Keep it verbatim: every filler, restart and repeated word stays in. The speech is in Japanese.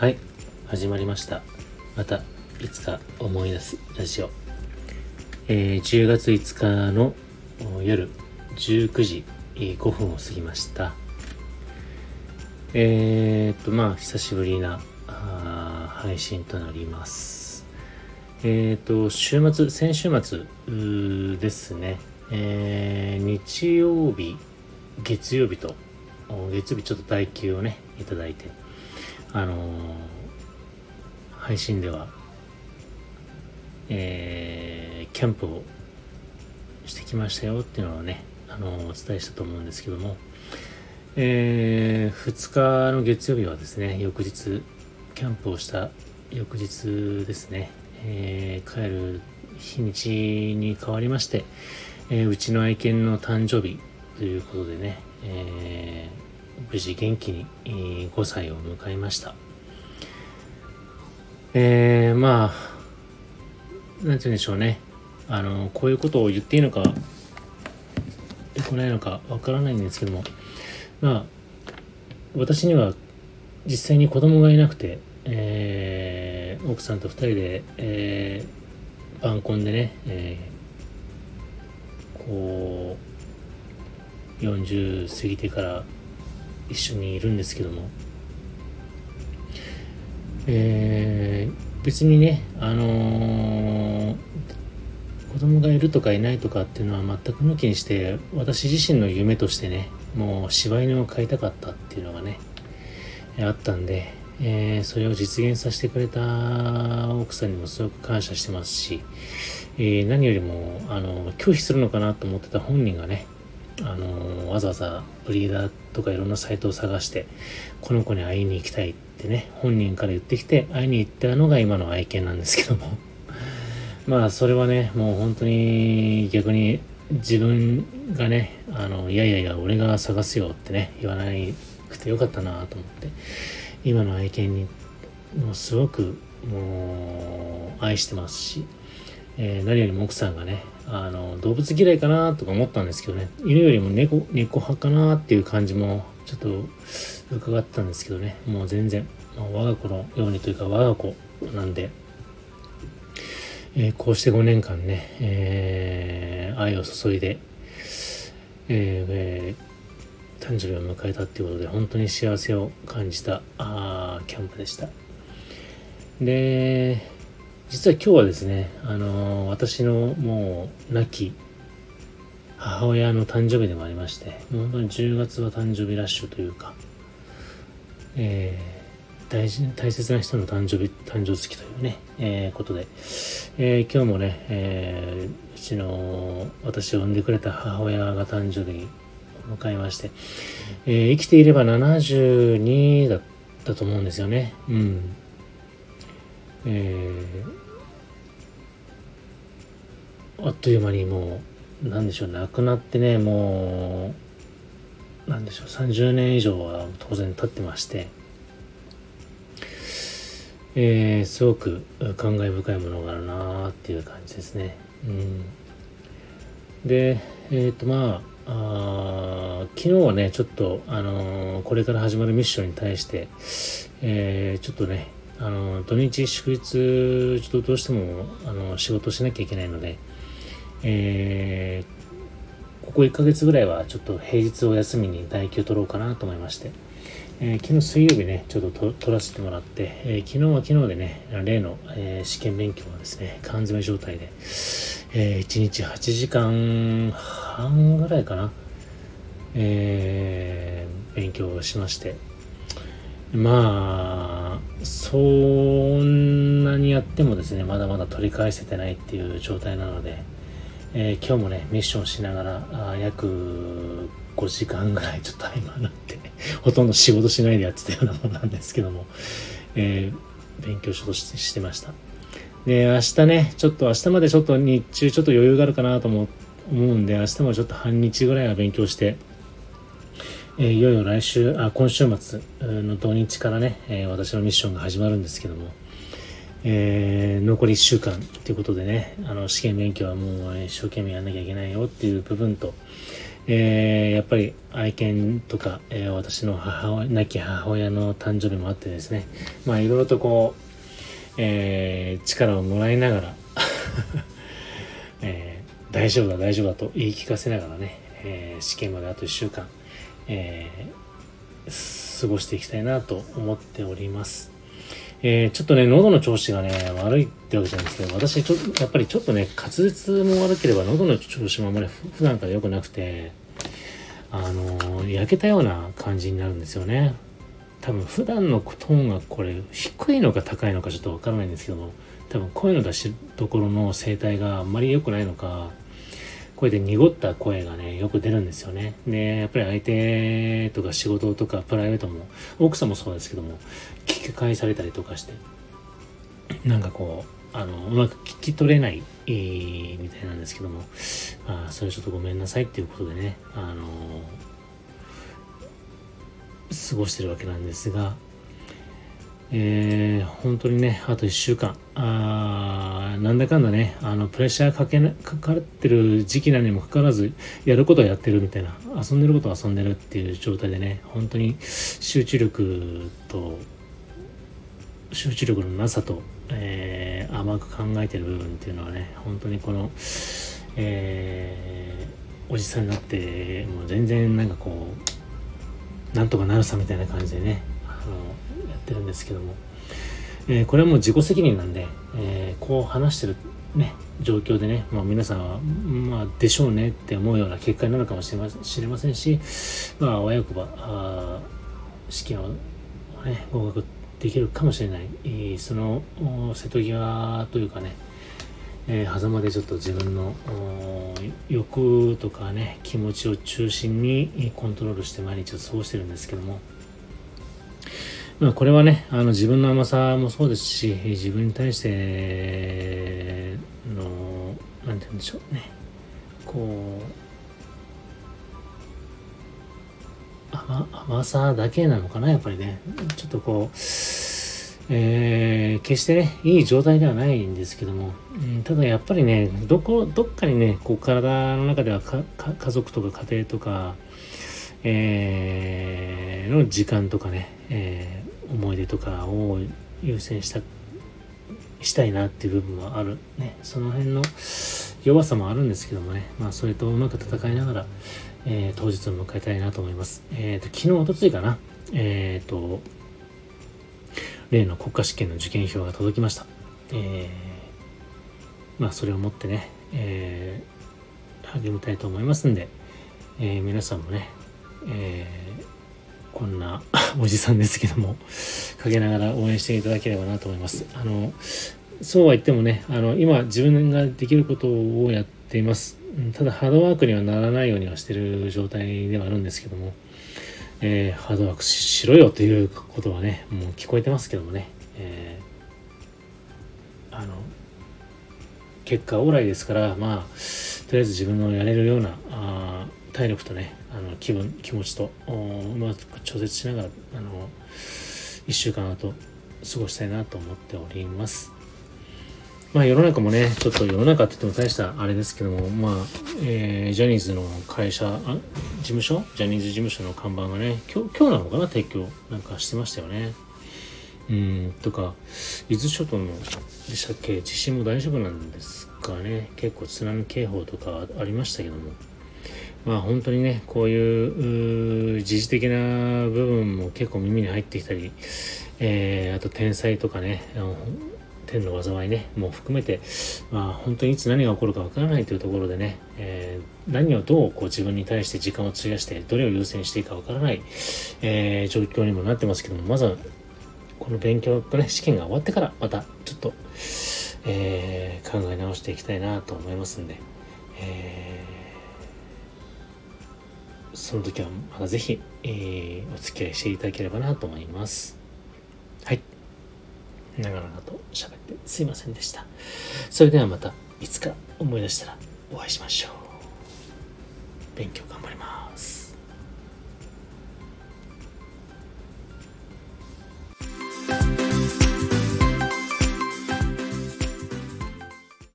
はい、始まりました。またいつか思い出すラジオ、えー、じゅうがついつかの夜じゅうくじごふんを過ぎました。えーっとまあ久しぶりな配信となります。えーっと週末、先週末ですね、えー、日曜日月曜日と月曜日ちょっと代休をねいただいて、あのー、配信では、えー、キャンプをしてきましたよっていうのをね、あのー、お伝えしたと思うんですけども、えー、ふつかの月曜日はですね、翌日キャンプをした翌日ですね、えー、帰る日にちに変わりまして、えー、うちの愛犬の誕生日ということでね、えー無事元気にごさいを迎えました。えー、まあなんて言うんでしょうね、あのこういうことを言っていいのか言ってないのかわからないんですけども、まあ私には実際に子供がいなくて、えー、奥さんとふたりで、えー、晩婚でね、えー、こうよんじゅう過ぎてから一緒にいるんですけども、えー、別にね、あのー、子供がいるとかいないとかっていうのは全く抜きにして、私自身の夢としてね、もう柴犬を飼いたかったっていうのがねあったんで、えー、それを実現させてくれた奥さんにもすごく感謝してますし、えー、何よりもあの拒否するのかなと思ってた本人がね、あのわざわざブリーダーとかいろんなサイトを探してこの子に会いに行きたいってね、本人から言ってきて会いに行ったのが今の愛犬なんですけどもまあそれはね、もう本当に逆に自分がね、あのいやいやいや俺が探すよってね言わなくてよかったなと思って、今の愛犬にもうすごくもう愛してますし、えー、何よりも奥さんがね、あの動物嫌いかなとか思ったんですけどね、犬よりも 猫, 猫派かなっていう感じもちょっと伺ったんですけどね、もう全然我が子のようにというか我が子なんで、えー、こうしてごねんかんね、えー、愛を注いで、えーえー、誕生日を迎えたっていうことで本当に幸せを感じたあキャンプでした。で実は今日はですね、あのー、私のもう亡き母親の誕生日でもありまして、もう本当にじゅうがつは誕生日ラッシュというか、えー、大事大切な人の誕生日誕生月というね、えー、ことで、えー、今日もね、えー、うちの私を産んでくれた母親が誕生日を迎えまして、えー、生きていればななじゅうにだったと思うんですよね。うん。えー、あっという間にもう何でしょう、亡くなってね、もう何でしょうさんじゅうねん以上は当然経ってまして、えー、すごく感慨深いものがあるなっていう感じですね。うん、でえっとまああ昨日はねちょっと、あのー、これから始まるミッションに対して、えー、ちょっとねあの土日祝日ちょっとどうしてもあの仕事しなきゃいけないので、えー、ここいっかげつぐらいはちょっと平日を休みに代休取ろうかなと思いまして、えー、昨日水曜日ねちょっとと取らせてもらって、えー、昨日は昨日でね例の、えー、試験勉強はですね缶詰状態で、えー、いちにちはちじかんはんぐらいかな、えー、勉強をしまして、まあそんなにやってもですねまだまだ取り返せてないっていう状態なので、えー、今日もねミッションしながらあ約ごじかんぐらいちょっと今なってほとんど仕事しないでやってたようなもんなんですけども、えー、勉強しようとしてました。で明日ねちょっと明日までちょっと日中ちょっと余裕があるかなと思うんで、明日もちょっと半日ぐらいは勉強して。いよいよ来週あ今週末の土日からね、えー、私のミッションが始まるんですけども、えー、残りいっしゅうかんということでね、あの試験勉強はもう一生懸命やんなきゃいけないよっていう部分と、えー、やっぱり愛犬とか、えー、私の母親亡き母親の誕生日もあってですね、まあいろいろとこう、えー、力をもらいながら、えー、大丈夫だ大丈夫だと言い聞かせながらね、えー、試験まであといっしゅうかん、えー、過ごしていきたいなと思っております。えー、ちょっとね喉の調子がね悪いってわけじゃないんですけど、私ちょやっぱりちょっとね滑舌も悪ければ喉の調子もあんまり普段から良くなくて、あのー、焼けたような感じになるんですよね。多分普段のトーンがこれ低いのか高いのかちょっとわからないんですけども、多分声の出しどころの声帯があんまり良くないのか、こうやって濁った声がねよく出るんですよね。でやっぱり相手とか仕事とかプライベートも奥さんもそうですけども聞き返されたりとかして、なんかこうあのうまく聞き取れない、えー、みたいなんですけども、まあそれちょっとごめんなさいっていうことでね、あのー、過ごしてるわけなんですが、えー、本当にねあといっしゅうかん、あなんだかんだねあのプレッシャーかけなかかってる時期なのにもかかわらず、やることはやってるみたいな、遊んでることは遊んでるっていう状態でね、本当に集中力と集中力のなさと、えー、甘く考えてる部分っていうのはね、本当にこの、えー、おじさんになってもう全然なんかこうなんとかなるさみたいな感じでねやってるんですけども、えー、これはもう自己責任なんで、えー、こう話してる、ね、状況でね、まあ、皆さんは、まあ、でしょうねって思うような結果になるかもしれませんし、まあ、あわよくばあ試験を、ね、合格できるかもしれない、その瀬戸際というかね、えー、狭間でちょっと自分の欲とかね気持ちを中心にコントロールして毎日を過ごしてるんですけども、まあ、これはねあの自分の甘さもそうですし、自分に対してのなんて言うんでしょうね、こう 甘, 甘さだけなのかな、やっぱりねちょっとこう、えー、決してねいい状態ではないんですけども、うん、ただやっぱりねどこどっかにねこう体の中ではかか家族とか家庭とか、えー、の時間とかね、えー、思い出とかを優先したしたいなっていう部分はあるね、その辺の弱さもあるんですけどもね、まあそれとうまく戦いながら、えー、当日を迎えたいなと思います。えーと昨日おとついかな、えーと例の国家試験の受験票が届きました。えー、まあそれを持ってね、えー、励みたいと思いますんで、えー、皆さんもね、えー、こんなおじさんですけども陰ながら応援していただければなと思います。あのそうは言ってもねあの今自分ができることをやっています。ただハードワークにはならないようにはしてる状態ではあるんですけども、えー、ハードワーク し, しろよということはねもう聞こえてますけどもね、えー、あの結果オーライですから、まあとりあえず自分のやれるようなあ体力とねあの気分気持ちとうまく調節しながらあのいっしゅうかんあと過ごしたいなと思っております。まあ世の中もねちょっと世の中って言っても大したあれですけども、まあ、えー、ジャニーズの会社あ事務所ジャニーズ事務所の看板がね今日、今日なのかな撤去なんかしてましたよね。うんとか伊豆諸島のでしたっけ、地震も大丈夫なんですかね、結構津波警報とかありましたけども、まあ本当にねこういう時事的な部分も結構耳に入ってきたり、えー、あと天災とかね天の災いねもう含めて、まあ本当にいつ何が起こるかわからないというところでね、えー、何をどうこう自分に対して時間を費やしてどれを優先していいかわからない、えー、状況にもなってますけども、まずはこの勉強とね試験が終わってからまたちょっと、えー、考え直していきたいなと思いますんで、えーその時はまたぜひ、えー、お付き合いしていただければなと思います。はい。長々と喋ってすいませんでした。それではまたいつか思い出したらお会いしましょう。勉強頑張ります。